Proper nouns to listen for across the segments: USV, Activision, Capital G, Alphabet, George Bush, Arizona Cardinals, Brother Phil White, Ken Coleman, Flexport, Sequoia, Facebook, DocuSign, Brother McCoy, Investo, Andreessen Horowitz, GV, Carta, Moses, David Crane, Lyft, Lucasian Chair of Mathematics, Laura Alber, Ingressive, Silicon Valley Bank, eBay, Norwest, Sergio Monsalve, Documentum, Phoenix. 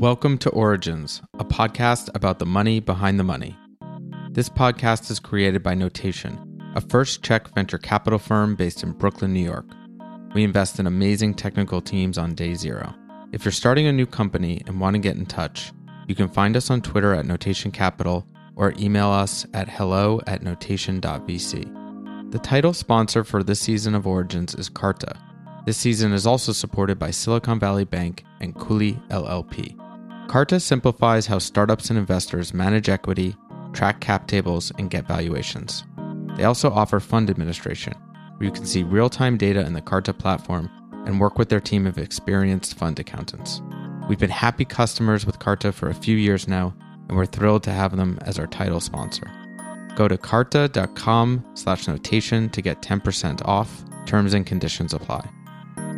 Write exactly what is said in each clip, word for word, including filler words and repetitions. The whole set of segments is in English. Welcome to Origins, a podcast about the money behind the money. This podcast is created by Notation, a first check venture capital firm based in Brooklyn, New York. We invest in amazing technical teams on day zero. If you're starting a new company and want to get in touch, you can find us on Twitter at Notation Capital or email us at hello at notation.vc. The title sponsor for this season of Origins is Carta. This season is also supported by Silicon Valley Bank and Cooley L L P. Carta simplifies how startups and investors manage equity, track cap tables, and get valuations. They also offer fund administration, where you can see real-time data in the Carta platform and work with their team of experienced fund accountants. We've been happy customers with Carta for a few years now, and we're thrilled to have them as our title sponsor. Go to carta.com slash notation to get ten percent off. Terms and conditions apply.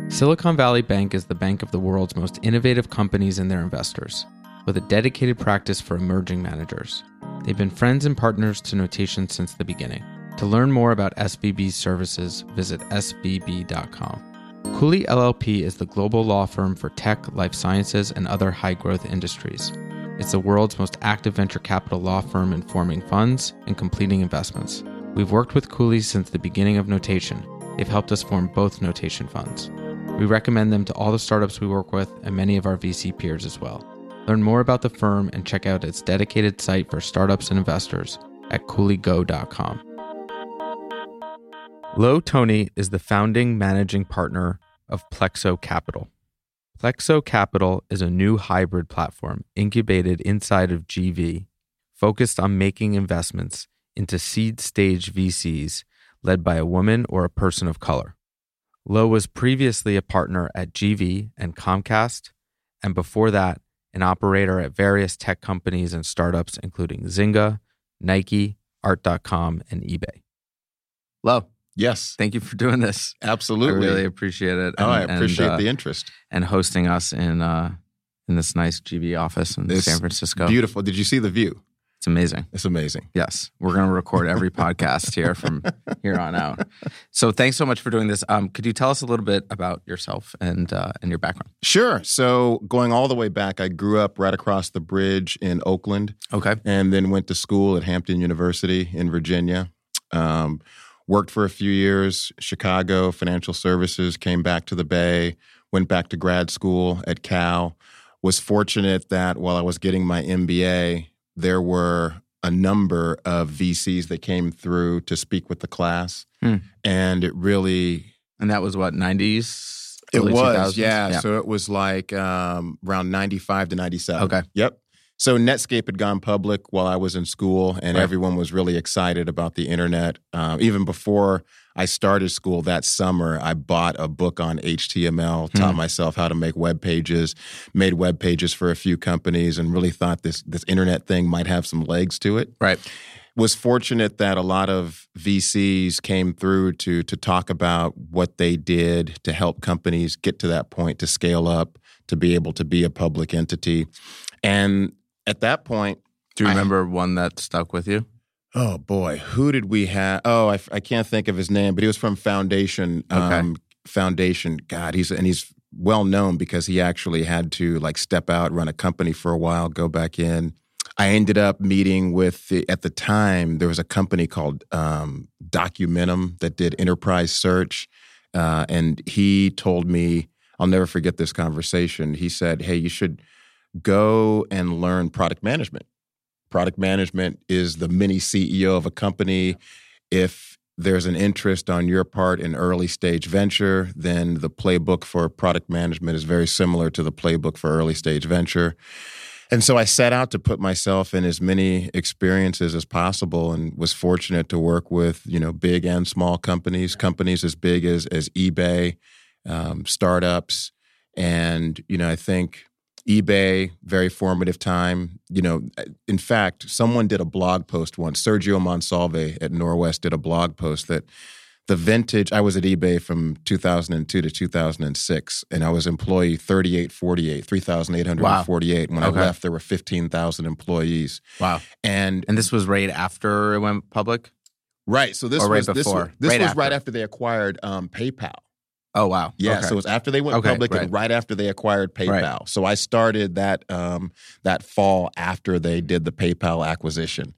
Silicon Valley Bank is the bank of the world's most innovative companies and their investors, with a dedicated practice for emerging managers. They've been friends and partners to Notation since the beginning. To learn more about S V B's services, visit S V B dot com. Cooley L L P is the global law firm for tech, life sciences, and other high-growth industries. It's the world's most active venture capital law firm in forming funds and completing investments. We've worked with Cooley since the beginning of Notation. They've helped us form both Notation funds. We recommend them to all the startups we work with and many of our V C peers as well. Learn more about the firm and check out its dedicated site for startups and investors at cooley go dot com. Lo Tony is the founding managing partner of Plexo Capital. Plexo Capital is a new hybrid platform incubated inside of G V, focused on making investments into seed stage V Cs led by a woman or a person of color. Lo was previously a partner at G V and Comcast, and before that, an operator at various tech companies and startups, including Zynga, Nike, Art dot com, and eBay. Lo. Yes. Thank you for doing this. Absolutely. I really appreciate it. And, oh, I appreciate and, uh, the interest. And hosting us in uh, in this nice G V office in it's San Francisco. Beautiful. Did you see the view? It's amazing. It's amazing. Yes. We're going to record every podcast here from here on out. So thanks so much for doing this. Um, could you tell us a little bit about yourself and uh, and your background? Sure. So going all the way back, I grew up right across the bridge in Oakland. Okay. And then went to school at Hampton University in Virginia. Um, worked for a few years, Chicago, financial services, came back to the Bay, went back to grad school at Cal. Was fortunate that while I was getting my M B A, there were a number of V Cs that came through to speak with the class. Mm. And it really... And that was what, nineties? It was, yeah. yeah. So it was like um, around ninety-five to ninety-seven. Okay. Yep. So Netscape had gone public while I was in school, and right. everyone was really excited about the internet. Uh, even before I started school that summer, I bought a book on H T M L, taught hmm. myself how to make web pages, made web pages for a few companies, and really thought this this internet thing might have some legs to it. Right. Was fortunate that a lot of V Cs came through to to talk about what they did to help companies get to that point, to scale up, to be able to be a public entity. And at that point... Do you remember I, one that stuck with you? Oh, boy. Who did we have? Oh, I, I can't think of his name, but he was from Foundation. Okay. Um, Foundation. God, he's and he's well known because he actually had to like step out, run a company for a while, go back in. I ended up meeting with, the, at the time, there was a company called um, Documentum that did enterprise search. Uh, and he told me, I'll never forget this conversation. He said, hey, you should... go and learn product management. Product management is the mini C E O of a company. If there's an interest on your part in early stage venture, then the playbook for product management is very similar to the playbook for early stage venture. And so I set out to put myself in as many experiences as possible and was fortunate to work with, you know, big and small companies, companies as big as, as eBay, um, startups. And, you know, I think... eBay, very formative time. You know, in fact, someone did a blog post once. Sergio Monsalve at Norwest did a blog post that the vintage, I was at eBay from two thousand two to two thousand six, and I was employee thirty-eight forty-eight, three thousand eight hundred forty-eight. Wow. When okay. I left, there were fifteen thousand employees. Wow. And and this was right after it went public? Right. So this or was, right before. This, this right was after. right after they acquired um, PayPal. Oh, wow. Yeah. Okay. So it was after they went okay, public right. and right after they acquired PayPal. Right. So I started that um, that fall after they did the PayPal acquisition.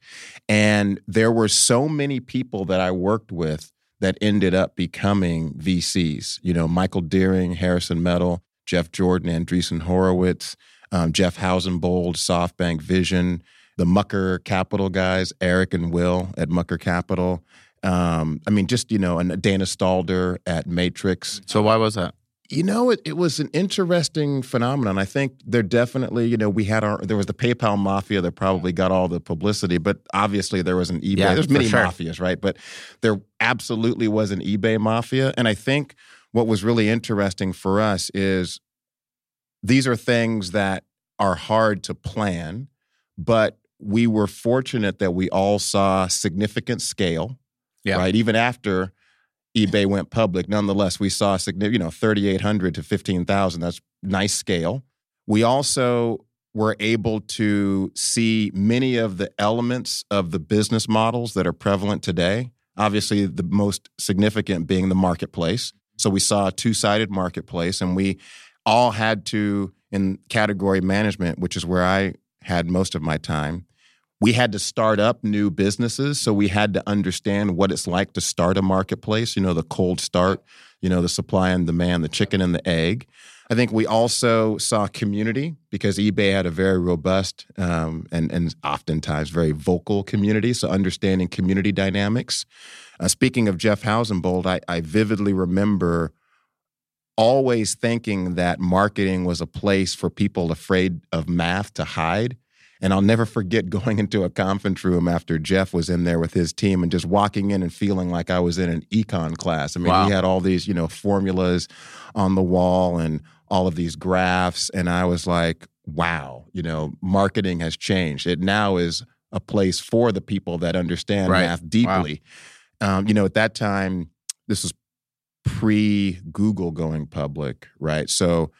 And there were so many people that I worked with that ended up becoming V Cs. You know, Michael Deering, Harrison Metal, Jeff Jordan, Andreessen Horowitz, um, Jeff Hausenbold, SoftBank Vision, the Mucker Capital guys, Eric and Will at Mucker Capital. Um, I mean, just, you know, and Dana Stalder at Matrix. So why was that? You know, it, it was an interesting phenomenon. I think there definitely, you know, we had our, there was the PayPal mafia that probably got all the publicity, but obviously there was an eBay. Yeah, there's many sure. mafias, right? But there absolutely was an eBay mafia. And I think what was really interesting for us is these are things that are hard to plan, but we were fortunate that we all saw significant scale, yeah. right? Even after eBay went public. Nonetheless, we saw significant, you know, thirty-eight hundred to fifteen thousand. That's nice scale. We also were able to see many of the elements of the business models that are prevalent today. Obviously, the most significant being the marketplace. So we saw a two-sided marketplace, and we all had to, in category management, which is where I had most of my time, we had to start up new businesses, so we had to understand what it's like to start a marketplace, you know, the cold start, you know, the supply and demand, the chicken and the egg. I think we also saw community because eBay had a very robust um, and, and oftentimes very vocal community, so understanding community dynamics. Uh, speaking of Jeff Hausenbold, I, I vividly remember always thinking that marketing was a place for people afraid of math to hide. And I'll never forget going into a conference room after Jeff was in there with his team and just walking in and feeling like I was in an econ class. I mean, wow. He had all these, you know, formulas on the wall and all of these graphs. And I was like, wow, you know, marketing has changed. It now is a place for the people that understand right. math deeply. Wow. Um, you know, at that time, this was pre-Google going public, right? So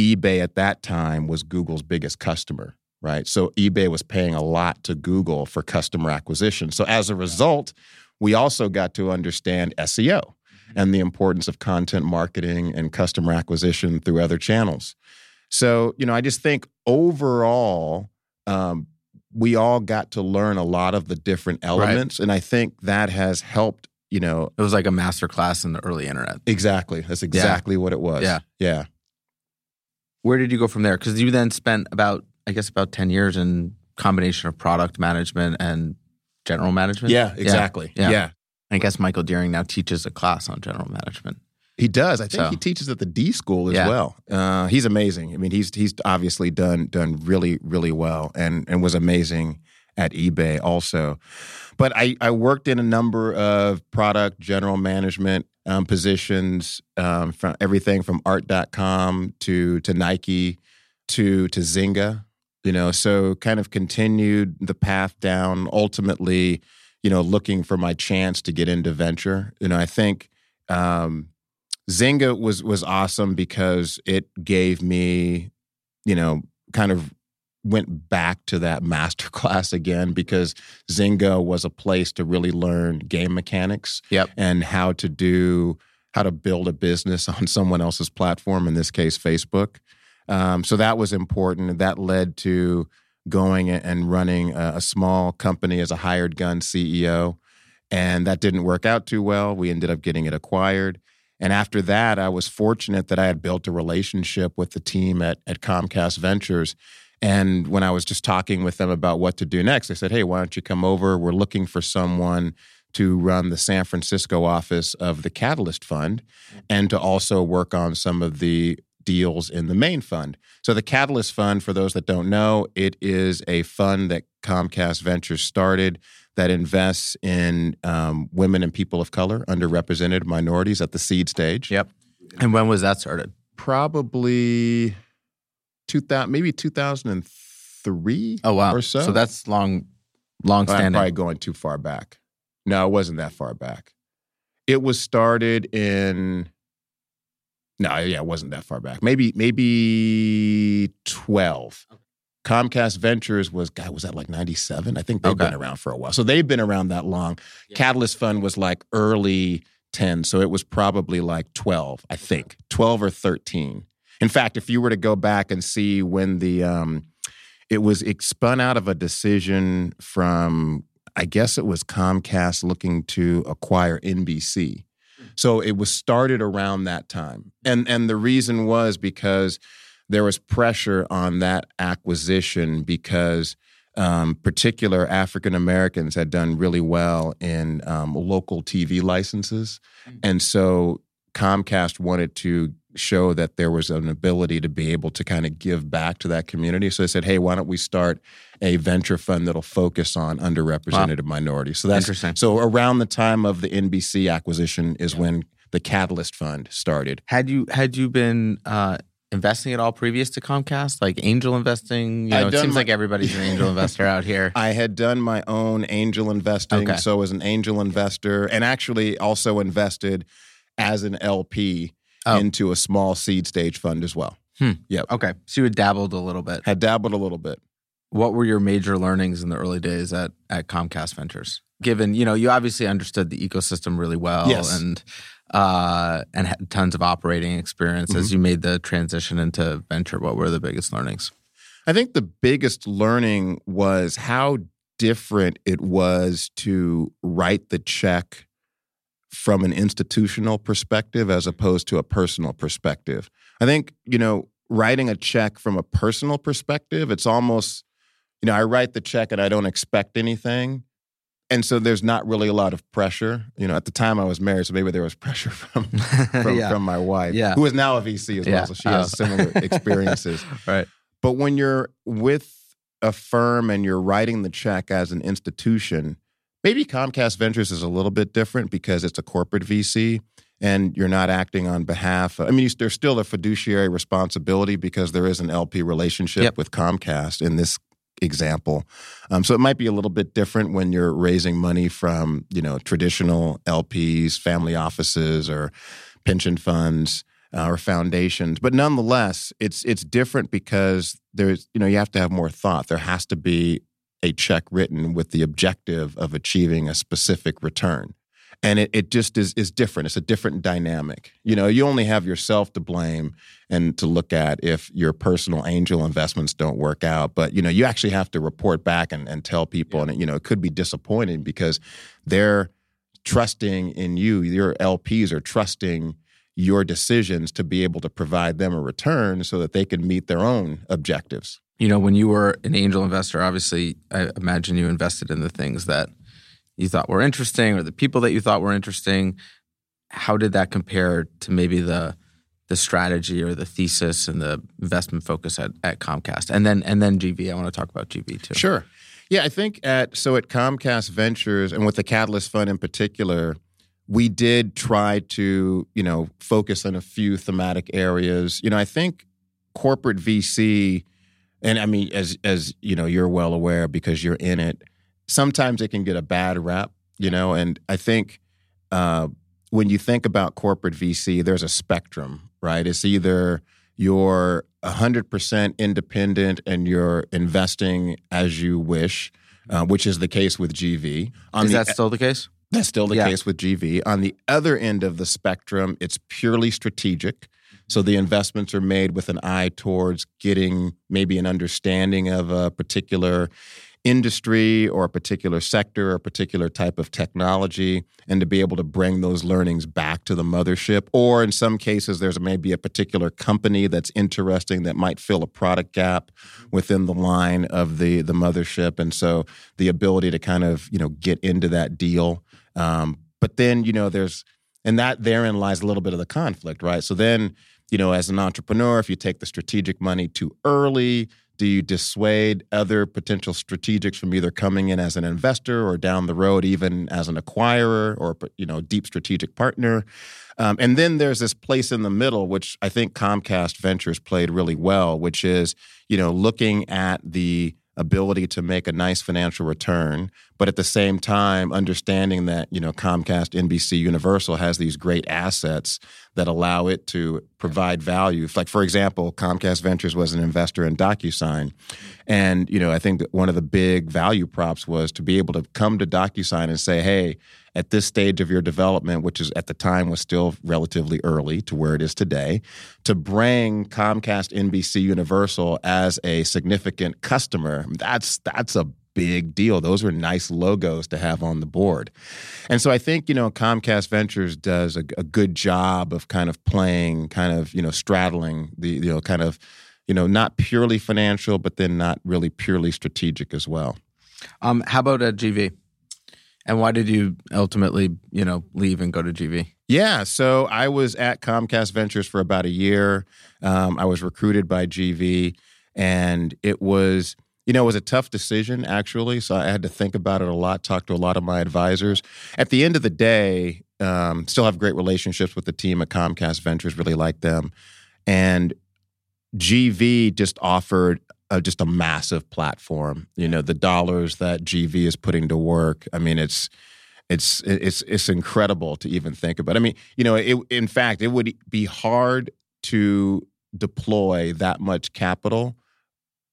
eBay at that time was Google's biggest customer. Right. So eBay was paying a lot to Google for customer acquisition. So as a result, we also got to understand S E O mm-hmm. and the importance of content marketing and customer acquisition through other channels. So, you know, I just think overall, um, we all got to learn a lot of the different elements. Right. And I think that has helped, you know. It was like a master class in the early internet. Exactly. That's exactly yeah. what it was. Yeah. Yeah. Where did you go from there? Because you then spent about... I guess about ten years in combination of product management and general management. Yeah, exactly. Yeah. yeah. yeah. I guess Michael Deering now teaches a class on general management. He does. I think so. He teaches at the D school as yeah. well. Uh, he's amazing. I mean, he's he's obviously done done really, really well and, and was amazing at eBay also. But I, I worked in a number of product general management um, positions, um, from everything from Art dot com to, to Nike to to Zynga. You know, so kind of continued the path down, ultimately, you know, looking for my chance to get into venture. You know, I think um, Zynga was was awesome because it gave me, you know, kind of went back to that masterclass again because Zynga was a place to really learn game mechanics yep. and how to do, how to build a business on someone else's platform, in this case, Facebook. Um, so that was important. That led to going and running a, a small company as a hired gun C E O. And that didn't work out too well. We ended up getting it acquired. And after that, I was fortunate that I had built a relationship with the team at, at Comcast Ventures. And when I was just talking with them about what to do next, they said, hey, why don't you come over? We're looking for someone to run the San Francisco office of the Catalyst Fund and to also work on some of the deals in the main fund. So the Catalyst Fund, for those that don't know, it is a fund that Comcast Ventures started that invests in um, women and people of color, underrepresented minorities at the seed stage. Yep. And when was that started? Probably two thousand, maybe two thousand three. Oh wow! Or so. So that's long, long standing. I'm probably going too far back. No, it wasn't that far back. It was started in. No, yeah, it wasn't that far back. Maybe maybe twelve. Okay. Comcast Ventures was, God, was that like ninety-seven? I think they've okay. been around for a while. So they've been around that long. Yeah. Catalyst Fund was like early ten, so it was probably like twelve, I think, twelve or thirteen. In fact, if you were to go back and see when the, um, it was it spun out of a decision from, I guess it was Comcast looking to acquire N B C. So it was started around that time. And, and the reason was because there was pressure on that acquisition because um, particular African Americans had done really well in um, local T V licenses. And so Comcast wanted to show that there was an ability to be able to kind of give back to that community. So they said, hey, why don't we start a venture fund that'll focus on underrepresented wow. minorities? So that's interesting. So around the time of the N B C acquisition is yeah. when the Catalyst Fund started. Had you had you been uh, investing at all previous to Comcast? Like angel investing? You know, it seems my, like everybody's an angel investor out here. I had done my own angel investing. Okay. So as an angel investor and actually also invested as an L P Oh. into a small seed stage fund as well. Hmm. Yeah. Okay. So you had dabbled a little bit. Had dabbled a little bit. What were your major learnings in the early days at, at Comcast Ventures? Given, you know, you obviously understood the ecosystem really well yes. and uh, and had tons of operating experience mm-hmm. as you made the transition into venture. What were the biggest learnings? I think the biggest learning was how different it was to write the check from an institutional perspective as opposed to a personal perspective. I think, you know, writing a check from a personal perspective, it's almost, you know, I write the check and I don't expect anything. And so there's not really a lot of pressure. You know, at the time I was married, so maybe there was pressure from from, yeah. from my wife, yeah. who is now a V C as yeah. well, so she oh. has similar experiences. Right. But when you're with a firm and you're writing the check as an institution, maybe Comcast Ventures is a little bit different because it's a corporate V C and you're not acting on behalf of, I mean, there's still a fiduciary responsibility because there is an L P relationship yep. with Comcast in this example. Um, so it might be a little bit different when you're raising money from, you know, traditional L Ps, family offices or pension funds uh, or foundations. But nonetheless, it's it's different because there's, you know, you have to have more thought. There has to be a check written with the objective of achieving a specific return. And it, it just is is different. It's a different dynamic. You know, you only have yourself to blame and to look at if your personal angel investments don't work out. But, you know, you actually have to report back and, and tell people. Yeah. And, you know, it could be disappointing because they're trusting in you. Your L Ps are trusting your decisions to be able to provide them a return so that they can meet their own objectives. You know, when you were an angel investor, obviously, I imagine you invested in the things that you thought were interesting or the people that you thought were interesting. How did that compare to maybe the the strategy or the thesis and the investment focus at, at Comcast? And then and then G V. I want to talk about G V too. Sure. Yeah, I think at so at Comcast Ventures and with the Catalyst Fund in particular, we did try to, you know, focus on a few thematic areas. You know, I think corporate V C... And I mean, as as you know, you're well aware because you're in it, sometimes it can get a bad rap, you know, and I think uh, when you think about corporate V C, there's a spectrum, right? It's either you're one hundred percent independent and you're investing as you wish, uh, which is the case with G V. On is the, that still the case? That's still the yeah. case with G V. On the other end of the spectrum, it's purely strategic. So the investments are made with an eye towards getting maybe an understanding of a particular industry or a particular sector or a particular type of technology and to be able to bring those learnings back to the mothership. Or in some cases, there's maybe a particular company that's interesting that might fill a product gap within the line of the, the mothership. And so the ability to kind of, you know, get into that deal. Um, but then, you know, there's, and that therein lies a little bit of the conflict, right? So then, you know, as an entrepreneur, if you take the strategic money too early, do you dissuade other potential strategics from either coming in as an investor or down the road even as an acquirer or, you know, deep strategic partner? Um, and then there's this place in the middle, which I think Comcast Ventures played really well, which is, you know, looking at the ability to make a nice financial return, but at the same time understanding that, you know, Comcast N B C Universal has these great assets that allow it to provide value. Like, for example, Comcast Ventures was an investor in DocuSign. And, you know, I think that one of the big value props was to be able to come to DocuSign and say, hey, at this stage of your development, which is at the time was still relatively early to where it is today, to bring Comcast N B C Universal as a significant customer, that's that's a big deal. Those were nice logos to have on the board. And so I think, you know, Comcast Ventures does a, a good job of kind of playing, kind of, you know, straddling the, you know, kind of, you know, not purely financial, but then not really purely strategic as well. Um, how about at G V? And why did you ultimately, you know, leave and go to G V? Yeah, so I was at Comcast Ventures for about a year. Um, I was recruited by G V, and it was... You know, it was a tough decision, actually, so I had to think about it a lot, talk to a lot of my advisors. At the end of the day, um, still have great relationships with the team at Comcast Ventures, really like them. And G V just offered uh, just a massive platform. You know, the dollars that G V is putting to work, I mean, it's it's it's it's incredible to even think about. I mean, you know, it, in fact, it would be hard to deploy that much capital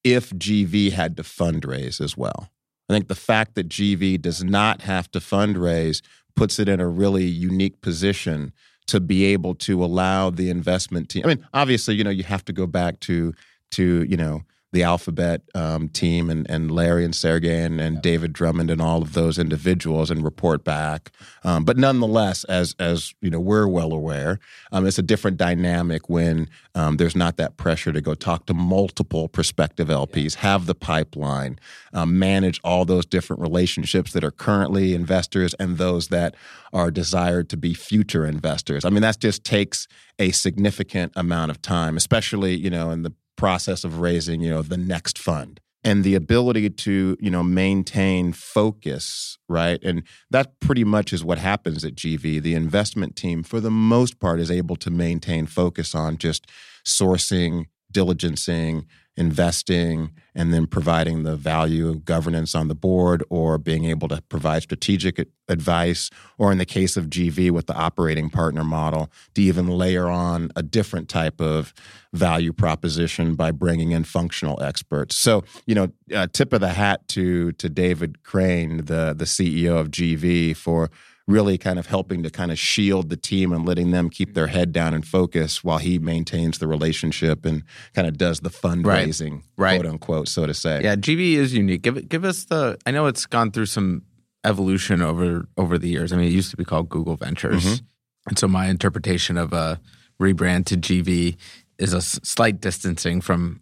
if G V had to fundraise as well. I think the fact that G V does not have to fundraise puts it in a really unique position to be able to allow the investment team. I mean, obviously, you know, you have to go back to, to you know, the Alphabet um, team and, and Larry and Sergey and, and David Drummond and all of those individuals and report back. Um, but nonetheless, as as you know, we're well aware, um, it's a different dynamic when um, there's not that pressure to go talk to multiple prospective L Ps, have the pipeline, um, manage all those different relationships that are currently investors and those that are desired to be future investors. I mean, that just takes a significant amount of time, especially, you know, in the process of raising, you know, the next fund. And the ability to, you know, maintain focus, right? And that pretty much is what happens at G V. The investment team, for the most part, is able to maintain focus on just sourcing, diligencing, investing, and then providing the value of governance on the board or being able to provide strategic advice, or in the case of G V with the operating partner model, to even layer on a different type of value proposition by bringing in functional experts. So, you know, uh, tip of the hat to to David Crane, the the C E O of G V, for really kind of helping to kind of shield the team and letting them keep their head down and focus while he maintains the relationship and kind of does the fundraising, right. Right. quote unquote, so to say. Yeah, G V is unique. Give give us the. I know it's gone through some evolution over over the years. I mean, it used to be called Google Ventures, mm-hmm. and so my interpretation of a rebrand to G V is a slight distancing from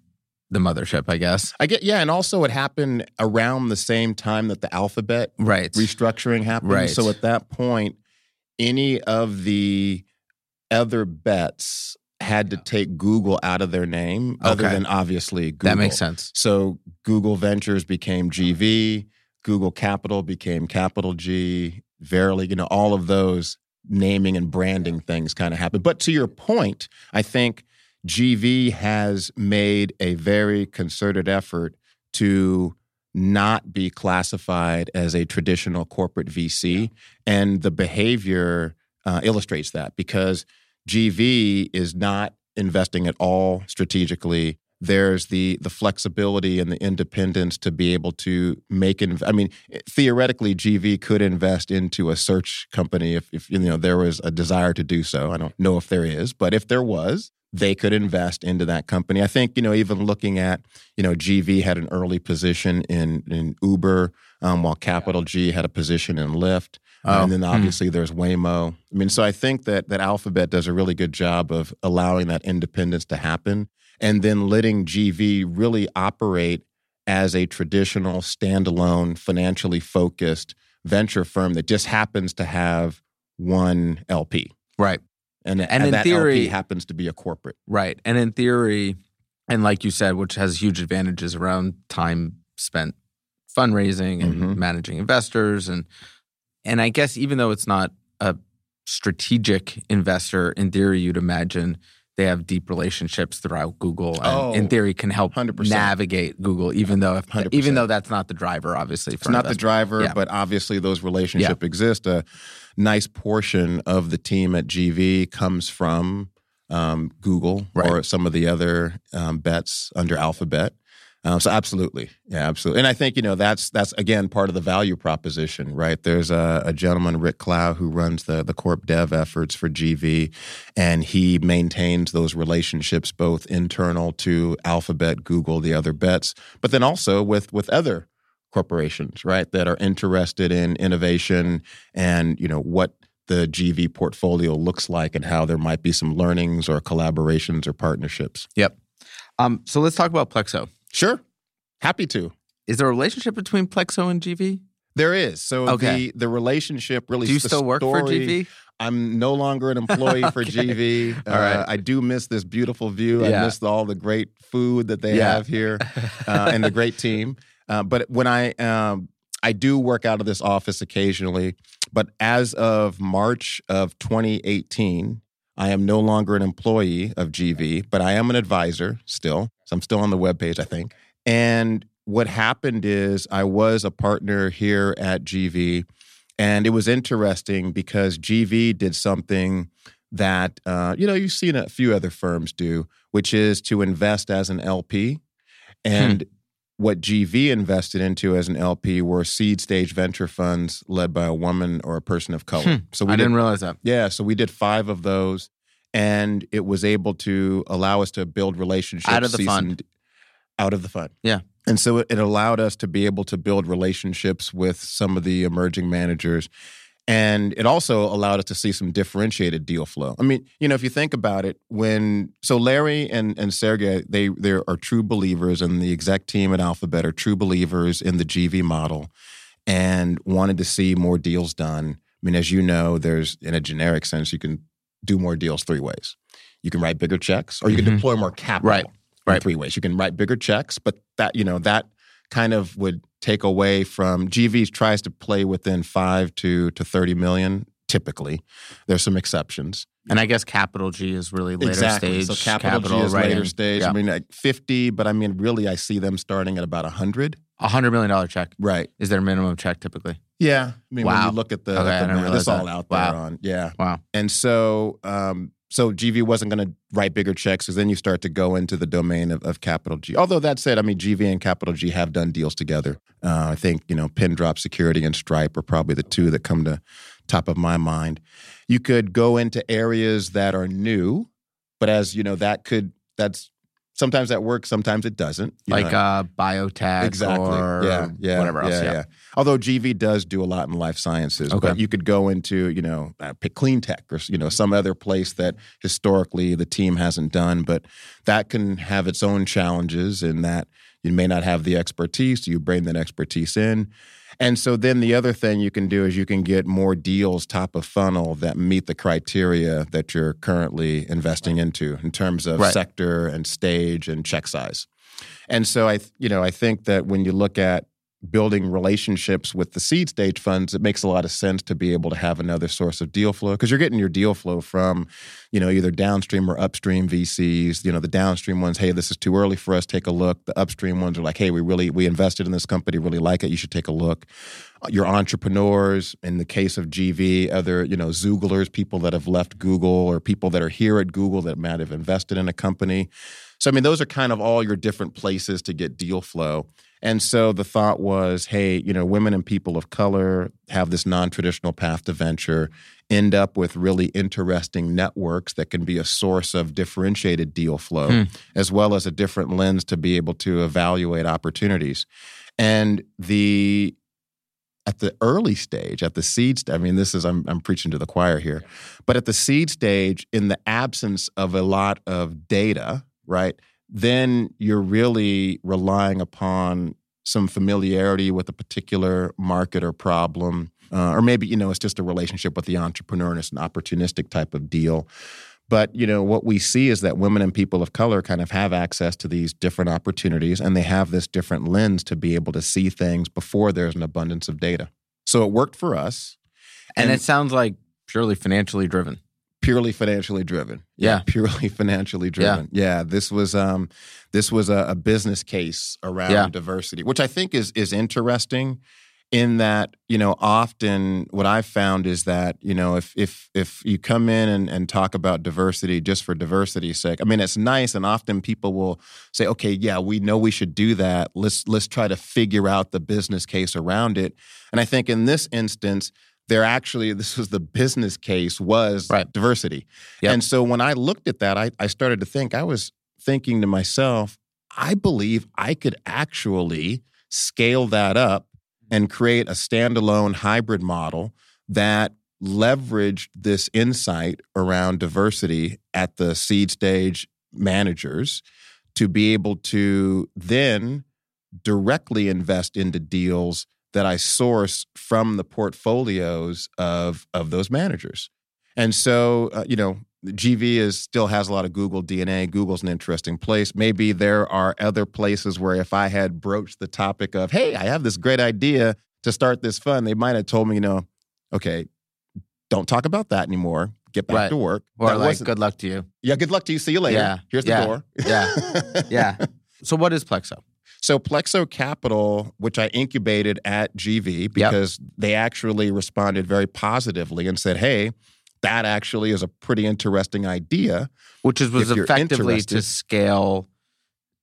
the mothership, I guess. I get, yeah, and also it happened around the same time that the Alphabet right. restructuring happened. Right. So at that point, any of the other bets had to take Google out of their name, okay. other than obviously Google. That makes sense. So Google Ventures became G V, Google Capital became Capital G, Verily, you know, all of those naming and branding things kind of happened. But to your point, I think G V has made a very concerted effort to not be classified as a traditional corporate V C. And the behavior uh, illustrates that, because G V is not investing at all strategically. There's the the flexibility and the independence to be able to make. Inv- I mean, theoretically, G V could invest into a search company if, if you know there was a desire to do so. I don't know if there is, but if there was, they could invest into that company. I think, you know, even looking at, you know, G V had an early position in, in Uber, um, while Capital G had a position in Lyft. Oh. And then obviously hmm. there's Waymo. I mean, so I think that that Alphabet does a really good job of allowing that independence to happen and then letting G V really operate as a traditional standalone, financially focused venture firm that just happens to have one L P. Right. And, and, and in that theory, L P happens to be a corporate. Right. And in theory, and like you said, which has huge advantages around time spent fundraising and mm-hmm. managing investors. And and I guess even though it's not a strategic investor, in theory, you'd imagine they have deep relationships throughout Google and oh, in theory can help one hundred percent navigate Google, even though if, even though that's not the driver, obviously. For it's not the driver, yeah. but obviously those relationships yeah. exist. A nice portion of the team at G V comes from um, Google right. or some of the other um, bets under Alphabet. Um, so absolutely. Yeah, absolutely. And I think, you know, that's, that's again, part of the value proposition, right? There's a, a gentleman, Rick Clow, who runs the, the corp dev efforts for G V, and he maintains those relationships, both internal to Alphabet, Google, the other bets, but then also with, with other corporations, right, that are interested in innovation and, you know, what the G V portfolio looks like and how there might be some learnings or collaborations or partnerships. Yep. Um, so let's talk about Plexo. Sure. Happy to. Is there a relationship between Plexo and G V? There is. So okay. the, the relationship really... Do you still work story, for G V? I'm no longer an employee okay. for G V. Uh, all right. I do miss this beautiful view. Yeah. I miss all the great food that they yeah. have here uh, and the great team. Uh, but when I... Um, I do work out of this office occasionally, but as of March of twenty eighteen, I am no longer an employee of G V, but I am an advisor still. So I'm still on the webpage, I think. And what happened is I was a partner here at G V, and it was interesting because G V did something that, uh, you know, you've seen a few other firms do, which is to invest as an L P. And hmm. what G V invested into as an L P were seed stage venture funds led by a woman or a person of color. Hmm, so we I did, didn't realize that. Yeah, so we did five of those, and it was able to allow us to build relationships. Out of the fund. Out of the fund. Yeah. And so it, it allowed us to be able to build relationships with some of the emerging managers. And it also allowed us to see some differentiated deal flow. I mean, you know, if you think about it, when so Larry and, and Sergey, they, they are true believers, and the exec team at Alphabet are true believers in the G V model and wanted to see more deals done. I mean, as you know, there's, in a generic sense, you can do more deals three ways. You can write bigger checks, or you can mm-hmm. deploy more capital right. Right. in three ways. You can write bigger checks, but that, you know, that kind of would take away from, G V tries to play within five to, to thirty million, typically. There's some exceptions. And I guess Capital G is really later exactly. stage. So Capital, Capital G is right later in. Stage. Yeah. I mean, like fifty, but I mean, really, I see them starting at about one hundred. A one hundred million dollars check. Right. Is their minimum check typically? Yeah. I mean, wow. when you look at the, okay, at the man, this that. All out wow. there on, yeah. Wow. And so, um, So G V wasn't going to write bigger checks, because then you start to go into the domain of, of Capital G. Although that said, I mean, G V and Capital G have done deals together. Uh, I think, you know, Pindrop Security and Stripe are probably the two that come to top of my mind. You could go into areas that are new, but as you know, that could, that's, sometimes that works, sometimes it doesn't. You like uh, biotech exactly. or yeah, yeah, whatever else. Yeah, yeah. yeah. Although G V does do a lot in life sciences. Okay. But you could go into, you know, uh, pick clean tech or, you know, some other place that historically the team hasn't done. But that can have its own challenges in that you may not have the expertise. So you bring that expertise in. And so then the other thing you can do is you can get more deals top of funnel that meet the criteria that you're currently investing into in terms of right. sector and stage and check size. And so I, you know, I think that when you look at building relationships with the seed stage funds, it makes a lot of sense to be able to have another source of deal flow, because you're getting your deal flow from, you know, either downstream or upstream V Cs. You know, the downstream ones, hey, this is too early for us, take a look. The upstream ones are like, hey, we really, we invested in this company, really like it, you should take a look. Your entrepreneurs, in the case of G V, other, you know, Zooglers, people that have left Google or people that are here at Google that might have invested in a company. So, I mean, those are kind of all your different places to get deal flow. And so the thought was, hey, you know, women and people of color have this non-traditional path to venture, end up with really interesting networks that can be a source of differentiated deal flow, hmm. as well as a different lens to be able to evaluate opportunities. And the... At the early stage, at the seed stage, I mean, this is, I'm, I'm preaching to the choir here, but at the seed stage, in the absence of a lot of data, right, then you're really relying upon some familiarity with a particular market or problem, uh, or maybe, you know, it's just a relationship with the entrepreneur and it's an opportunistic type of deal. But, you know, what we see is that women and people of color kind of have access to these different opportunities, and they have this different lens to be able to see things before there's an abundance of data. So it worked for us. And, and it sounds like purely financially driven. Purely financially driven. Yeah. yeah purely financially driven. Yeah. yeah this was um, this was a, a business case around yeah. diversity, which I think is is interesting. in that, you know, often what I've found is that, you know, if if if you come in and, and talk about diversity just for diversity's sake, I mean, it's nice, and often people will say, okay, yeah, we know we should do that. Let's let's try to figure out the business case around it. And I think in this instance, there actually, this was the business case was right. diversity. Yep. And so when I looked at that, I, I started to think, I was thinking to myself, I believe I could actually scale that up and create a standalone hybrid model that leveraged this insight around diversity at the seed stage managers to be able to then directly invest into deals that I source from the portfolios of, of those managers. And so, uh, you know, G V is still has a lot of Google D N A. Google's an interesting place. Maybe there are other places where if I had broached the topic of, hey, I have this great idea to start this fund, they might have told me, you know, okay, don't talk about that anymore. Get back right. to work. Or that like, good luck to you. Yeah, good luck to you. See you later. Yeah. Here's yeah. the door. yeah, yeah. So what is Plexo? So Plexo Capital, which I incubated at G V, because yep. they actually responded very positively and said, hey, that actually is a pretty interesting idea. Which is, was effectively to scale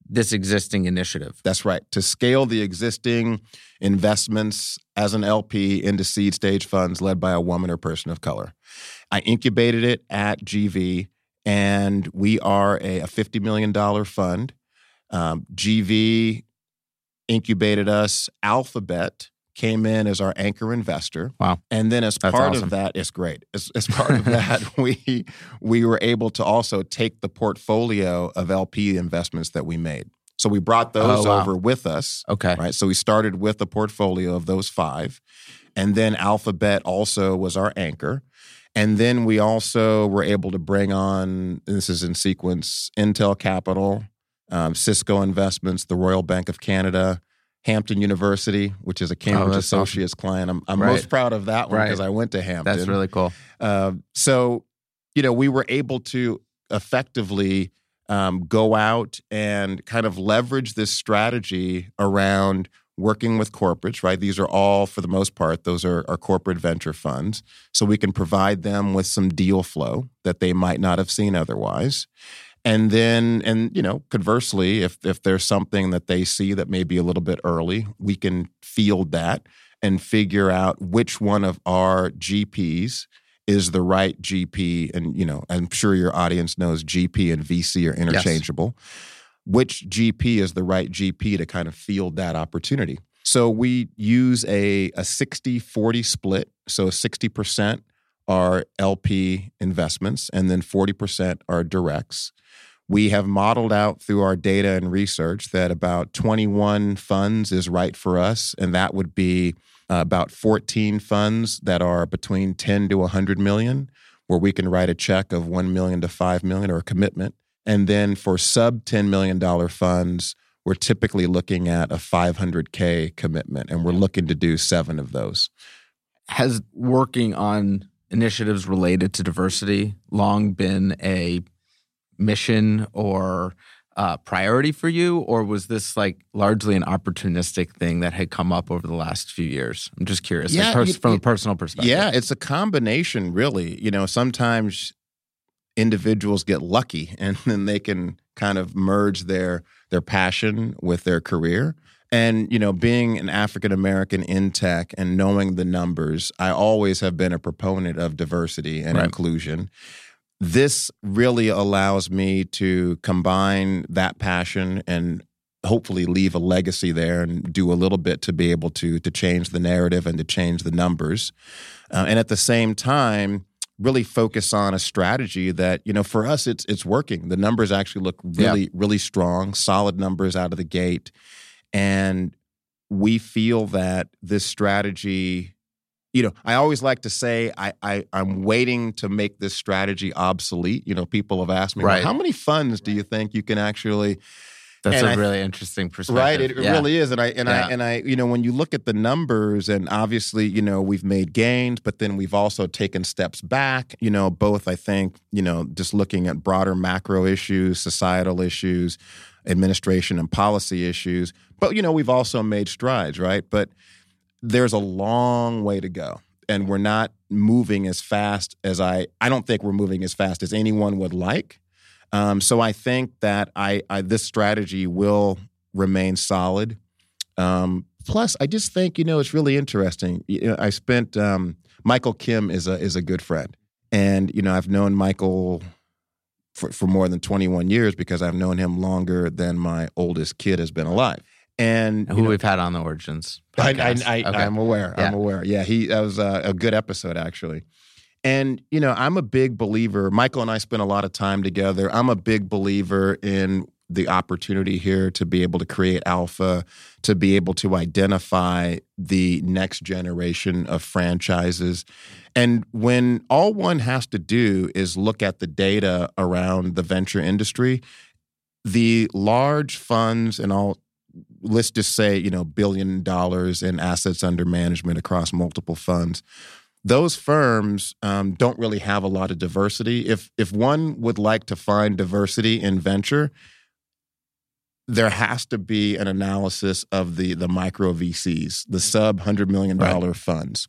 this existing initiative. That's right. To scale the existing investments as an L P into seed stage funds led by a woman or person of color. I incubated it at G V, and we are a, a fifty million dollars fund. Um, G V incubated us. Alphabet came in as our anchor investor. Wow. And then as That's part awesome. of that, it's great. As, as part of that, we we were able to also take the portfolio of L P investments that we made. So we brought those oh, wow. over with us. Okay. Right. So we started with a portfolio of those five. And then Alphabet also was our anchor. And then we also were able to bring on, and this is in sequence, Intel Capital, um, Cisco Investments, the Royal Bank of Canada, Hampton University, which is a Cambridge oh, Associates awesome. client. I'm, I'm right. most proud of that one because right. I went to Hampton. That's really cool. Uh, so, you know, we were able to effectively um, go out and kind of leverage this strategy around working with corporates, right? These are all, for the most part, those are, are corporate venture funds. So we can provide them with some deal flow that they might not have seen otherwise. And then, and you know, conversely, if if there's something that they see that may be a little bit early, we can field that and figure out which one of our G Ps is the right G P. And, you know, I'm sure your audience knows G P and V C are interchangeable. Yes. Which G P is the right G P to kind of field that opportunity? So we use a, a sixty forty split, so sixty percent are L P investments and then forty percent are directs. We have modeled out through our data and research that about twenty-one funds is right for us, and that would be uh, about fourteen funds that are between ten to one hundred million, where we can write a check of one million to five million or a commitment. And then for sub ten million dollars funds, we're typically looking at a five hundred K commitment, and we're looking to do seven of those. Has working on initiatives related to diversity long been a mission or uh, priority for you, or was this like largely an opportunistic thing that had come up over the last few years? I'm just curious, yeah, like pers- it, from a personal perspective. Yeah, it's a combination, really. You know, sometimes individuals get lucky, and then they can kind of merge their their passion with their career. And, you know, being an African-American in tech and knowing the numbers, I always have been a proponent of diversity and right. inclusion. This really allows me to combine that passion and hopefully leave a legacy there and do a little bit to be able to, to change the narrative and to change the numbers. Uh, and at the same time, really focus on a strategy that, you know, for us, it's, it's working. The numbers actually look really, yeah. really strong, solid numbers out of the gate. And we feel that this strategy, you know, I always like to say I, I, I'm waiting to make this strategy obsolete. You know, people have asked me, right. well, how many funds do you think you can actually... That's and a I, really interesting perspective. Right, it yeah. really is. And I and yeah. I and I, you know, when you look at the numbers, and obviously, you know, we've made gains, but then we've also taken steps back, you know, both I think, you know, just looking at broader macro issues, societal issues, administration and policy issues. But, you know, we've also made strides, right? But there's a long way to go. And we're not moving as fast as I, I don't think we're moving as fast as anyone would like. Um, so I think that I, I this strategy will remain solid. Um, plus, I just think, you know, it's really interesting. You know, I spent, um, Michael Kim is a, is a good friend. And, you know, I've known Michael for, for more than twenty-one years because I've known him longer than my oldest kid has been alive. And who know, we've had on the Origins podcast. I, I, I, okay. I'm aware. Yeah. I'm aware. Yeah, he that was a, a good episode, actually. And, you know, I'm a big believer. Michael and I spent a lot of time together. I'm a big believer in the opportunity here to be able to create alpha, to be able to identify the next generation of franchises. And when all one has to do is look at the data around the venture industry, the large funds and all, let's just say, you know, billion dollars in assets under management across multiple funds, those firms um, don't really have a lot of diversity. If if one would like to find diversity in venture, there has to be an analysis of the the micro V Cs, the sub one hundred million dollars right. funds.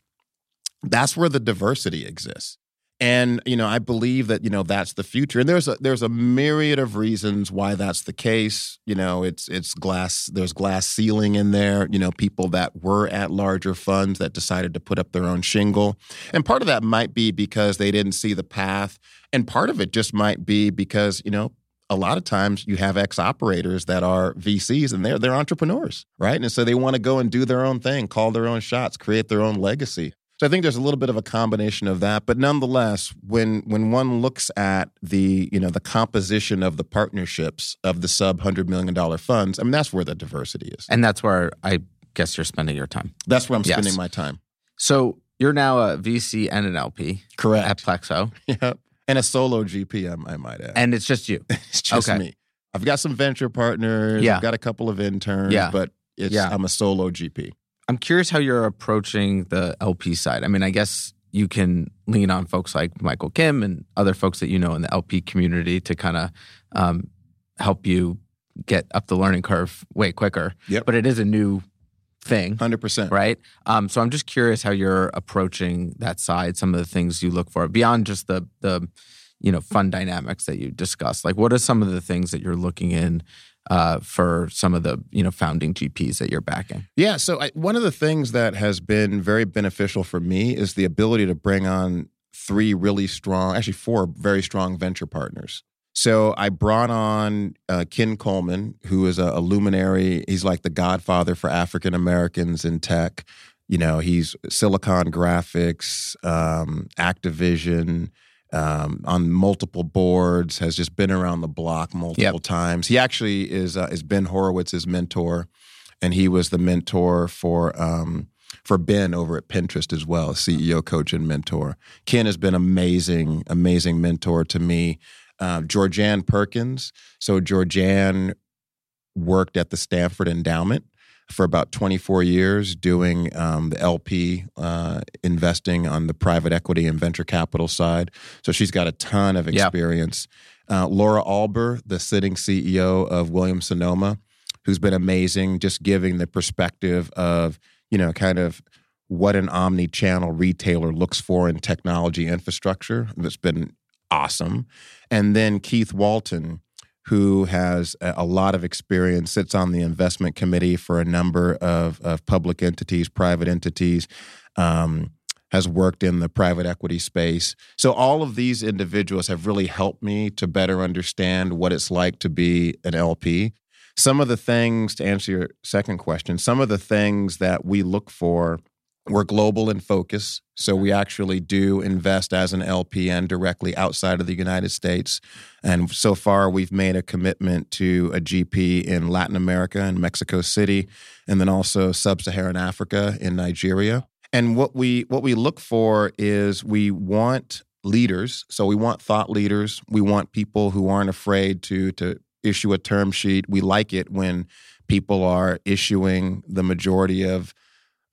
That's where the diversity exists. And, you know, I believe that, you know, that's the future. And there's a there's a myriad of reasons why that's the case. You know, it's it's glass, there's glass ceiling in there, you know, people that were at larger funds that decided to put up their own shingle. And part of that might be because they didn't see the path. And part of it just might be because, you know, a lot of times you have ex-operators that are V Cs and they're they're entrepreneurs, right? And so they want to go and do their own thing, call their own shots, create their own legacy. So I think there's a little bit of a combination of that, but nonetheless, when when one looks at the you know the composition of the partnerships of the sub one hundred million dollars funds, I mean that's where the diversity is, and that's where I guess you're spending your time. That's where I'm spending yes. my time. So you're now a V C and an L P, correct? At Plexo, yep, and a solo G P, I, I might add. And it's just you. It's just okay. me. I've got some venture partners. Yeah. I've got a couple of interns. Yeah. but it's yeah. I'm a solo G P. I'm curious how you're approaching the L P side. I mean, I guess you can lean on folks like Michael Kim and other folks that you know in the L P community to kind of um, help you get up the learning curve way quicker. Yep. But it is a new thing. one hundred percent. Right? Um, so I'm just curious how you're approaching that side, some of the things you look for, beyond just the the you know fund dynamics that you discussed. Like, what are some of the things that you're looking in Uh, for some of the you know founding G Ps that you're backing? Yeah, so I, one of the things that has been very beneficial for me is the ability to bring on three really strong, actually four very strong venture partners. So I brought on uh, Ken Coleman, who is a, a luminary. He's like the godfather for African Americans in tech. You know, he's Silicon Graphics, um, Activision, Um, on multiple boards, has just been around the block multiple yep. times. He actually is uh, is Ben Horowitz's mentor, and he was the mentor for um, for Ben over at Pinterest as well, C E O, coach, and mentor. Ken has been amazing, amazing mentor to me. Uh, Georgianne Perkins. So Georgianne worked at the Stanford Endowment for about twenty-four years doing um, the L P uh, investing on the private equity and venture capital side. So she's got a ton of experience. Yep. Uh, Laura Alber, the sitting C E O of Williams-Sonoma, who's been amazing, just giving the perspective of, you know, kind of what an omni-channel retailer looks for in technology infrastructure. That's been awesome. And then Keith Walton, who has a lot of experience, sits on the investment committee for a number of, of public entities, private entities, um, has worked in the private equity space. So all of these individuals have really helped me to better understand what it's like to be an L P. Some of the things, to answer your second question, some of the things that we look for, we're global in focus. So we actually do invest as an L P N directly outside of the United States. And so far, we've made a commitment to a G P in Latin America and Mexico City, and then also Sub-Saharan Africa in Nigeria. And what we what we look for is we want leaders. So we want thought leaders. We want people who aren't afraid to to issue a term sheet. We like it when people are issuing the majority of,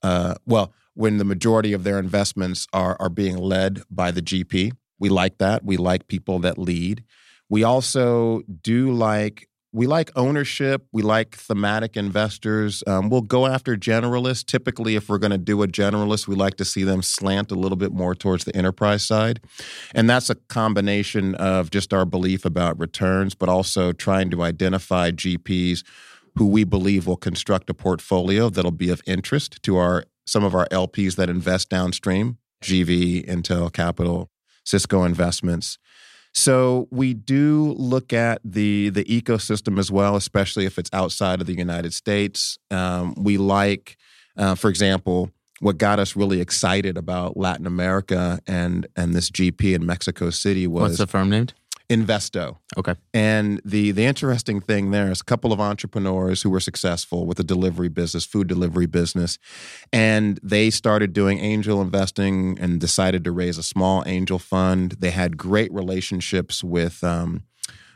uh, well, when the majority of their investments are are being led by the G P. We like that. We like people that lead. We also do like We like ownership. We like thematic investors. Um, we'll go after generalists. Typically, if we're going to do a generalist, we like to see them slant a little bit more towards the enterprise side. And that's a combination of just our belief about returns, but also trying to identify G Ps who we believe will construct a portfolio that'll be of interest to our some of our L Ps that invest downstream, G V, Intel Capital, Cisco Investments. So we do look at the the ecosystem as well, especially if it's outside of the United States. Um, we like, uh, for example, what got us really excited about Latin America and and this G P in Mexico City was— What's the firm named? Investo. Okay. And the the interesting thing there is a couple of entrepreneurs who were successful with a delivery business, food delivery business, and they started doing angel investing and decided to raise a small angel fund. They had great relationships with um,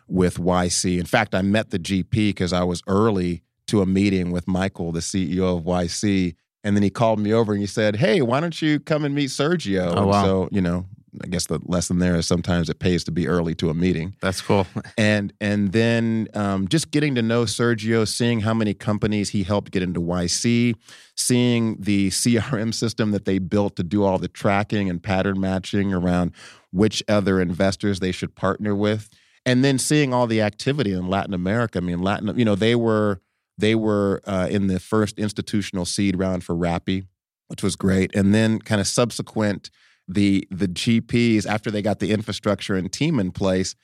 with Y C. In fact, I met the G P because I was early to a meeting with Michael, the C E O of Y C, and then he called me over and he said, "Hey, why don't you come and meet Sergio?" Oh, wow. And so, you know, I guess the lesson there is sometimes it pays to be early to a meeting. That's cool. and and then um, just getting to know Sergio, seeing how many companies he helped get into Y C, seeing the C R M system that they built to do all the tracking and pattern matching around which other investors they should partner with, and then seeing all the activity in Latin America. I mean, Latin, you know, they were they were uh, in the first institutional seed round for Rappi, which was great, and then kind of subsequent. The the G Ps, after they got the infrastructure and team in place,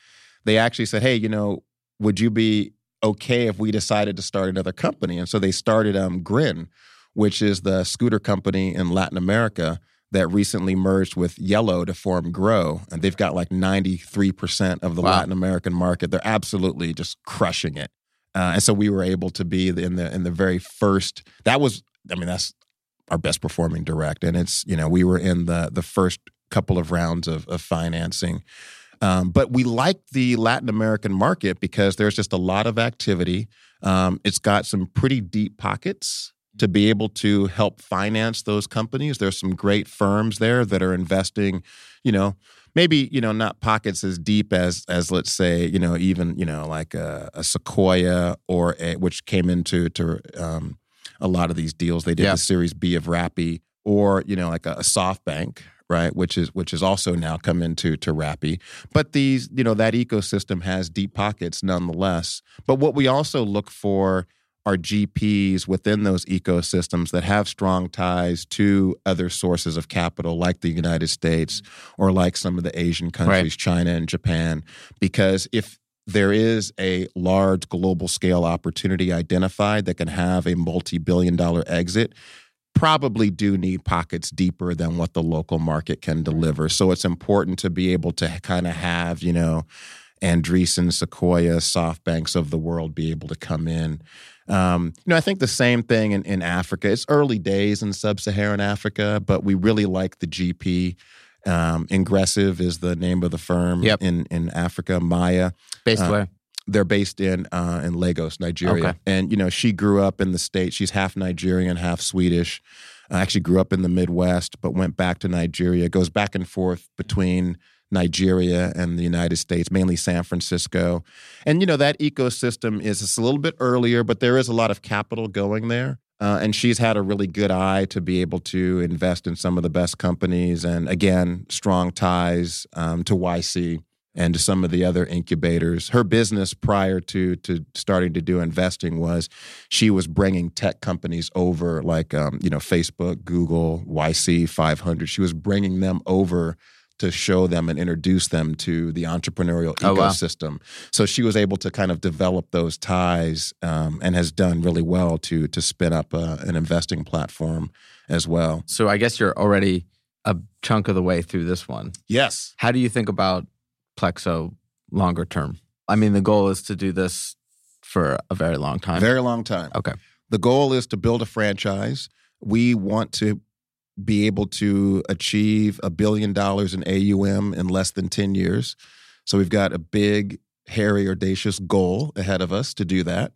they actually said, "Hey, you know, would you be okay if we decided to start another company?" And so they started um, Grin, which is the scooter company in Latin America that recently merged with Yellow to form Grow. And they've got like ninety-three percent of the wow. Latin American market. They're absolutely just crushing it. Uh, and so we were able to be in the in the very first. That was, I mean, that's. Our best performing direct. And it's, you know, we were in the the first couple of rounds of, of financing. Um, but we liked the Latin American market because there's just a lot of activity. Um, it's got some pretty deep pockets to be able to help finance those companies. There's some great firms there that are investing, you know, maybe, you know, not pockets as deep as, as let's say, you know, even, you know, like a, a Sequoia or a, which came into, to, um, a lot of these deals. They did yeah. the Series B of Rappi, or you know, like a, a SoftBank, right? Which is which is also now come into to Rappi. But these, you know, that ecosystem has deep pockets nonetheless. But what we also look for are G Ps within those ecosystems that have strong ties to other sources of capital, like the United States or like some of the Asian countries, right. China and Japan, because if there is a large global scale opportunity identified that can have a multi-billion dollar exit, probably do need pockets deeper than what the local market can deliver. So it's important to be able to kind of have, you know, Andreessen, Sequoia, SoftBanks of the world be able to come in. Um, you know, I think the same thing in, in Africa. It's early days in sub-Saharan Africa, but we really like the G P. Um, Ingressive is the name of the firm yep. in, in Africa, Maya. Based uh, where? They're based in uh, in Lagos, Nigeria. Okay. And, you know, she grew up in the States. She's half Nigerian, half Swedish. Uh, actually grew up in the Midwest, but went back to Nigeria. Goes back and forth between Nigeria and the United States, mainly San Francisco. And, you know, that ecosystem is it's a little bit earlier, but there is a lot of capital going there. Uh, and she's had a really good eye to be able to invest in some of the best companies. And again, strong ties um, to Y C and to some of the other incubators. Her business prior to to starting to do investing was she was bringing tech companies over like, um, you know, Facebook, Google, Y C, five hundred. She was bringing them over to show them and introduce them to the entrepreneurial ecosystem. Oh, wow. So she was able to kind of develop those ties um, and has done really well to to spin up a, an investing platform as well. So I guess you're already a chunk of the way through this one. Yes. How do you think about Plexo longer term? I mean, the goal is to do this for a very long time. Very long time. Okay. The goal is to build a franchise. We want to be able to achieve a billion dollars in A U M in less than ten years. So we've got a big, hairy, audacious goal ahead of us to do that.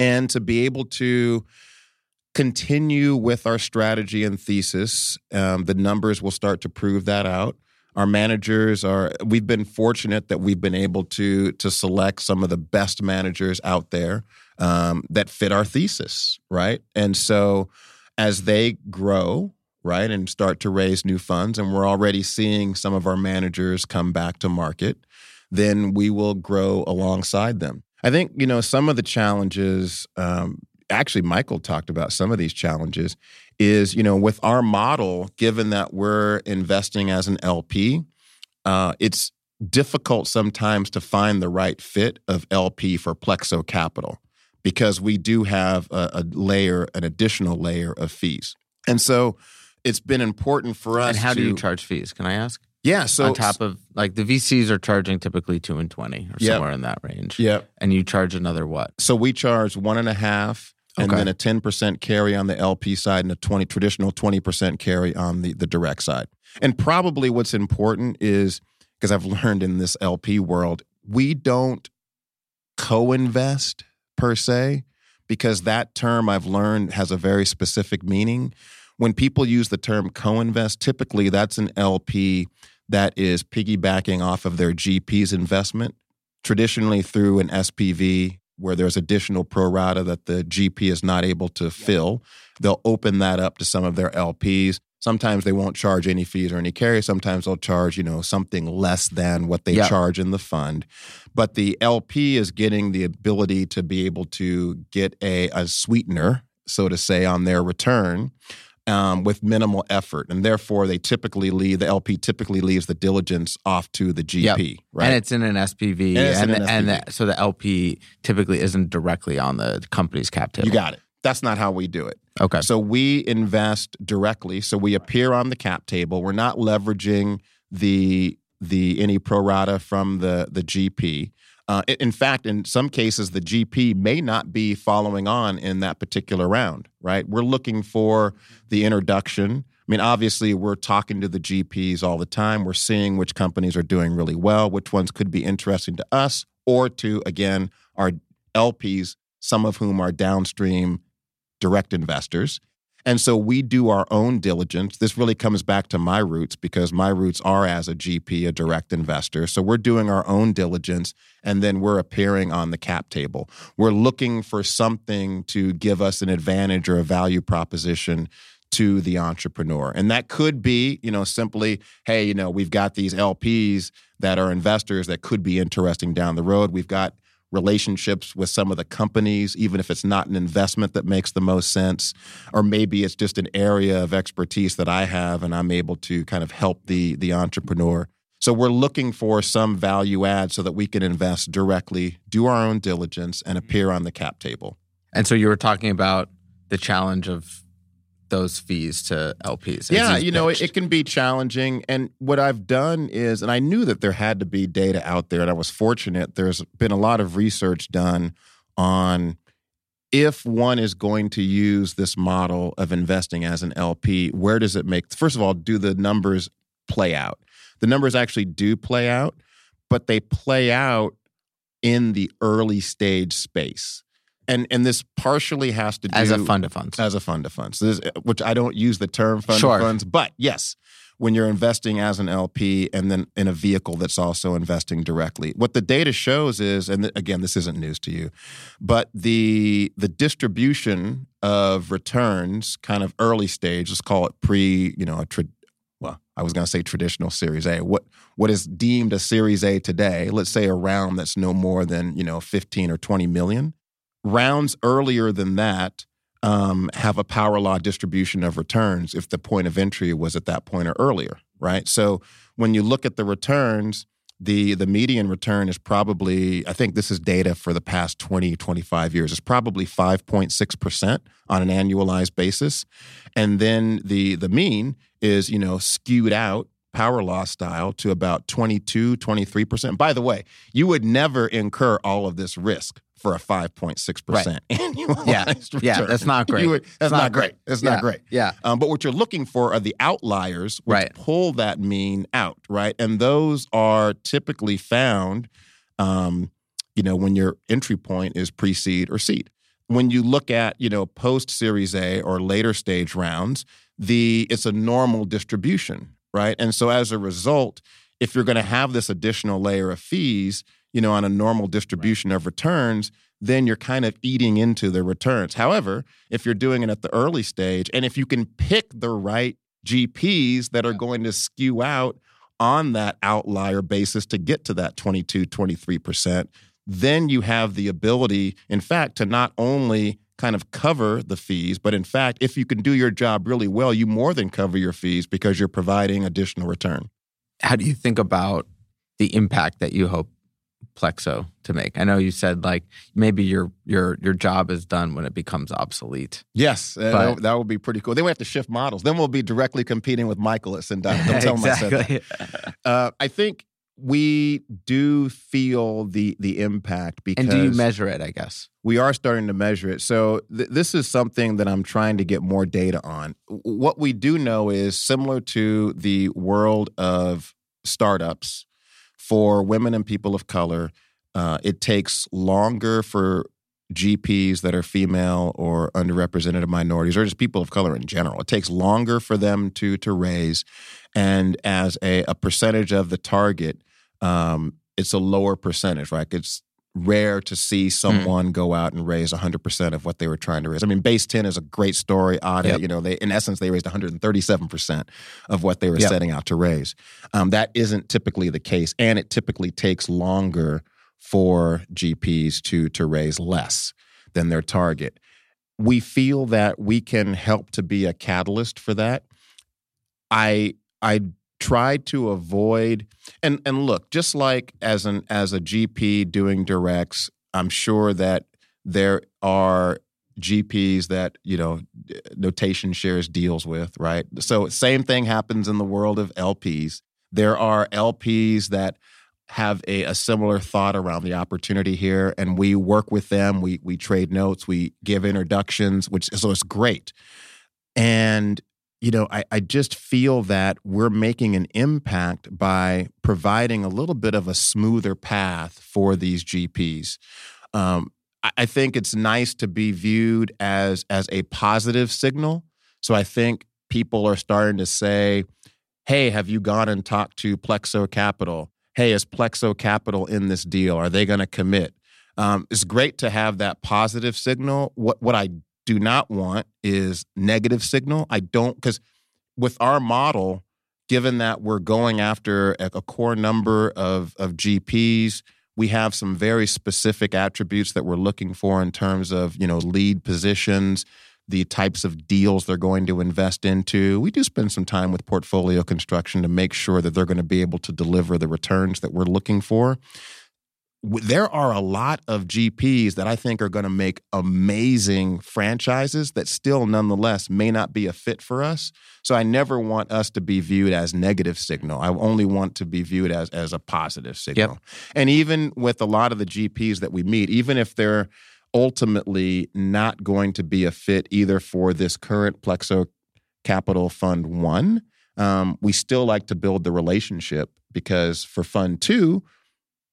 And to be able to continue with our strategy and thesis, um, the numbers will start to prove that out. our managers are, we've been fortunate that we've been able to, to select some of the best managers out there um, that fit our thesis, right? And so as they grow, right, and start to raise new funds, and we're already seeing some of our managers come back to market, then we will grow alongside them. I think, you know, some of the challenges, um, actually Michael talked about some of these challenges, is, you know, with our model, given that we're investing as an L P, uh, it's difficult sometimes to find the right fit of L P for Plexo Capital because we do have a, a layer, an additional layer of fees. And so it's been important for us. And how to, do you charge fees? Can I ask? Yeah. So on top of, like, the V Cs are charging typically two and twenty or yep. somewhere in that range. Yeah. And you charge another what? So we charge one and a half and okay. then a ten percent carry on the L P side and a twenty traditional twenty percent carry on the, the direct side. And probably what's important is, because I've learned in this L P world, we don't co-invest per se, because that term I've learned has a very specific meaning. When people use the term co-invest, typically that's an L P that is piggybacking off of their G P's investment, traditionally through an S P V where there's additional pro rata that the G P is not able to fill. They'll open that up to some of their L Ps. Sometimes they won't charge any fees or any carry. Sometimes they'll charge, you know, something less than what they yeah. charge in the fund. But the L P is getting the ability to be able to get a, a sweetener, so to say, on their return um, with minimal effort. And therefore, they typically leave, the L P typically leaves the diligence off to the G P, yep. right? And it's in an S P V. And, and, an S P V. and the, so the L P typically isn't directly on the company's cap table. You got it. That's not how we do it. Okay. So we invest directly. So we appear on the cap table. We're not leveraging the the any pro rata from the the G P. Uh, in fact, in some cases, the G P may not be following on in that particular round, right? We're looking for the introduction. I mean, obviously, we're talking to the G Ps all the time. We're seeing which companies are doing really well, which ones could be interesting to us or to, again, our L Ps, some of whom are downstream direct investors. And so we do our own diligence. This really comes back to my roots, because my roots are as a G P, a direct investor. So we're doing our own diligence, and then we're appearing on the cap table. We're looking for something to give us an advantage or a value proposition to the entrepreneur. And that could be, you know, simply, hey, you know, we've got these L Ps that are investors that could be interesting down the road. We've got relationships with some of the companies, even if it's not an investment that makes the most sense, or maybe it's just an area of expertise that I have and I'm able to kind of help the, the entrepreneur. So we're looking for some value add so that we can invest directly, do our own diligence, and appear on the cap table. And so you were talking about the challenge of those fees to L Ps. Yeah, you know, it, it can be challenging. And what I've done is, and I knew that there had to be data out there, and I was fortunate, there's been a lot of research done on if one is going to use this model of investing as an L P, where does it make, first of all, do the numbers play out? The numbers actually do play out, but they play out in the early stage space. And and this partially has to do... As a fund of funds. As a fund of funds, this, which I don't use the term fund sure. of funds. But yes, when you're investing as an L P and then in a vehicle that's also investing directly. What the data shows is, and again, this isn't news to you, but the the distribution of returns, kind of early stage, let's call it pre, you know, a tra- well, I was going to say traditional Series A. What What is deemed a Series A today, let's say a round that's no more than, you know, fifteen or twenty million. Rounds earlier than that um, have a power law distribution of returns if the point of entry was at that point or earlier, right? So when you look at the returns, the the median return is probably, I think this is data for the past twenty, twenty-five years, it's probably five point six percent on an annualized basis. And then the the mean is, you know, skewed out power law style to about twenty-two, twenty-three percent. By the way, you would never incur all of this risk for a five point six percent right. annualized yeah. return. Yeah, that's not great. Would, that's, that's not, not great. great. That's yeah. not great. Yeah. Um, but what you're looking for are the outliers which right. pull that mean out, right? And those are typically found, um, you know, when your entry point is pre-seed or seed. When you look at, you know, post-Series A or later stage rounds, the it's a normal distribution, right? And so as a result, if you're going to have this additional layer of fees, you know, on a normal distribution right. of returns, then you're kind of eating into the returns. However, if you're doing it at the early stage, and if you can pick the right G Ps that are going to skew out on that outlier basis to get to that twenty-two, twenty-three percent, then you have the ability, in fact, to not only kind of cover the fees, but in fact, if you can do your job really well, you more than cover your fees because you're providing additional return. How do you think about the impact that you hope Plexo to make? I know you said like maybe your your your job is done when it becomes obsolete. Yes, but, that would be pretty cool. Then we have to shift models. Then we'll be directly competing with Michaelis and Doc. Don't tell exactly. them I said that. Uh, I think we do feel the the impact because— And do you measure it, I guess? We are starting to measure it. So th- this is something that I'm trying to get more data on. What we do know is similar to the world of startups, for women and people of color, uh, it takes longer for G Ps that are female or underrepresented minorities or just people of color in general. It takes longer for them to to raise. And as a, a percentage of the target, um, it's a lower percentage, right? It's rare to see someone mm. go out and raise one hundred percent of what they were trying to raise. I mean, Base ten is a great story audit. Yep. You know, they in essence, they raised one hundred thirty-seven percent of what they were yep. setting out to raise. Um, that isn't typically the case, and it typically takes longer for G Ps to to raise less than their target. We feel that we can help to be a catalyst for that. I I. Try to avoid, and and look, just like as an as a G P doing directs, I'm sure that there are G Ps that, you know, Notation shares deals with, right? So same thing happens in the world of L Ps. There are L Ps that have a, a similar thought around the opportunity here, and we work with them. We we trade notes, we give introductions, which so it's great. And you know, I, I just feel that we're making an impact by providing a little bit of a smoother path for these G Ps. Um, I, I think it's nice to be viewed as, as a positive signal. So I think people are starting to say, hey, have you gone and talked to Plexo Capital? Hey, is Plexo Capital in this deal? Are they going to commit? Um, it's great to have that positive signal. What what I do not want is negative signal. I don't, because with our model, given that we're going after a, a core number of, of G Ps, we have some very specific attributes that we're looking for in terms of, you know, lead positions, the types of deals they're going to invest into. We do spend some time with portfolio construction to make sure that they're going to be able to deliver the returns that we're looking for. There are a lot of G Ps that I think are going to make amazing franchises that still nonetheless may not be a fit for us. So I never want us to be viewed as negative signal. I only want to be viewed as, as a positive signal. Yep. And even with a lot of the G Ps that we meet, even if they're ultimately not going to be a fit either for this current Plexo Capital Fund One, um, we still like to build the relationship because for Fund Two,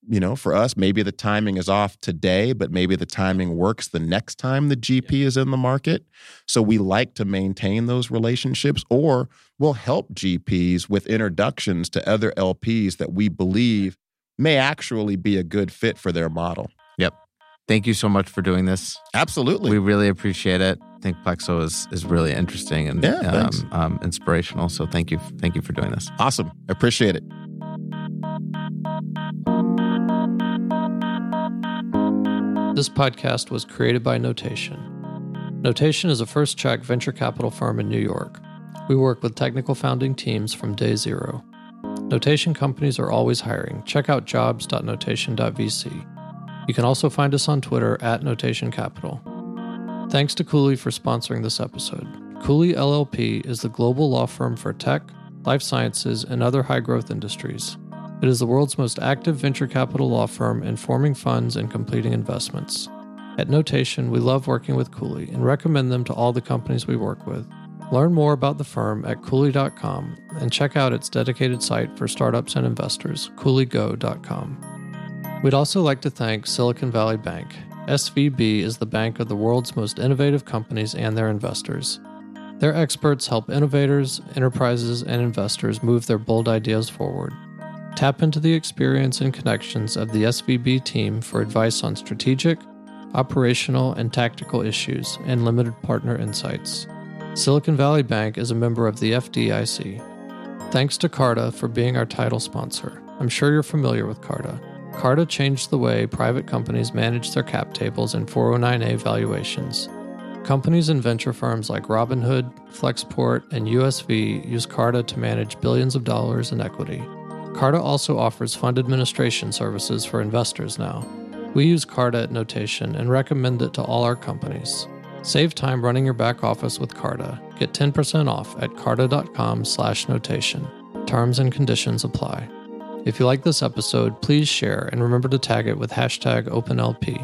you know, for us, maybe the timing is off today, but maybe the timing works the next time the G P is in the market. So we like to maintain those relationships, or we'll help G Ps with introductions to other L Ps that we believe may actually be a good fit for their model. Yep. Thank you so much for doing this. Absolutely. We really appreciate it. I think Plexo is, is really interesting and yeah, um, um, inspirational. So thank you. Thank you for doing this. Awesome. Appreciate it. This podcast was created by Notation. Notation is a first-check venture capital firm in New York. We work with technical founding teams from day zero. Notation companies are always hiring. Check out jobs dot notation dot v c. You can also find us on Twitter at Notation Capital. Thanks to Cooley for sponsoring this episode. Cooley L L P is the global law firm for tech, life sciences, and other high-growth industries. It is the world's most active venture capital law firm in forming funds and completing investments. At Notation, we love working with Cooley and recommend them to all the companies we work with. Learn more about the firm at cooley dot com and check out its dedicated site for startups and investors, cooley go dot com. We'd also like to thank Silicon Valley Bank. S V B is the bank of the world's most innovative companies and their investors. Their experts help innovators, enterprises, and investors move their bold ideas forward. Tap into the experience and connections of the S V B team for advice on strategic, operational, and tactical issues and limited partner insights. Silicon Valley Bank is a member of the F D I C. Thanks to Carta for being our title sponsor. I'm sure you're familiar with Carta. Carta changed the way private companies manage their cap tables and four oh nine A valuations. Companies and venture firms like Robinhood, Flexport, and U S V use Carta to manage billions of dollars in equity. Carta also offers fund administration services for investors now. We use Carta at Notation and recommend it to all our companies. Save time running your back office with Carta. Get ten percent off at carta dot com slash notation. Terms and conditions apply. If you like this episode, please share and remember to tag it with hashtag Open L P.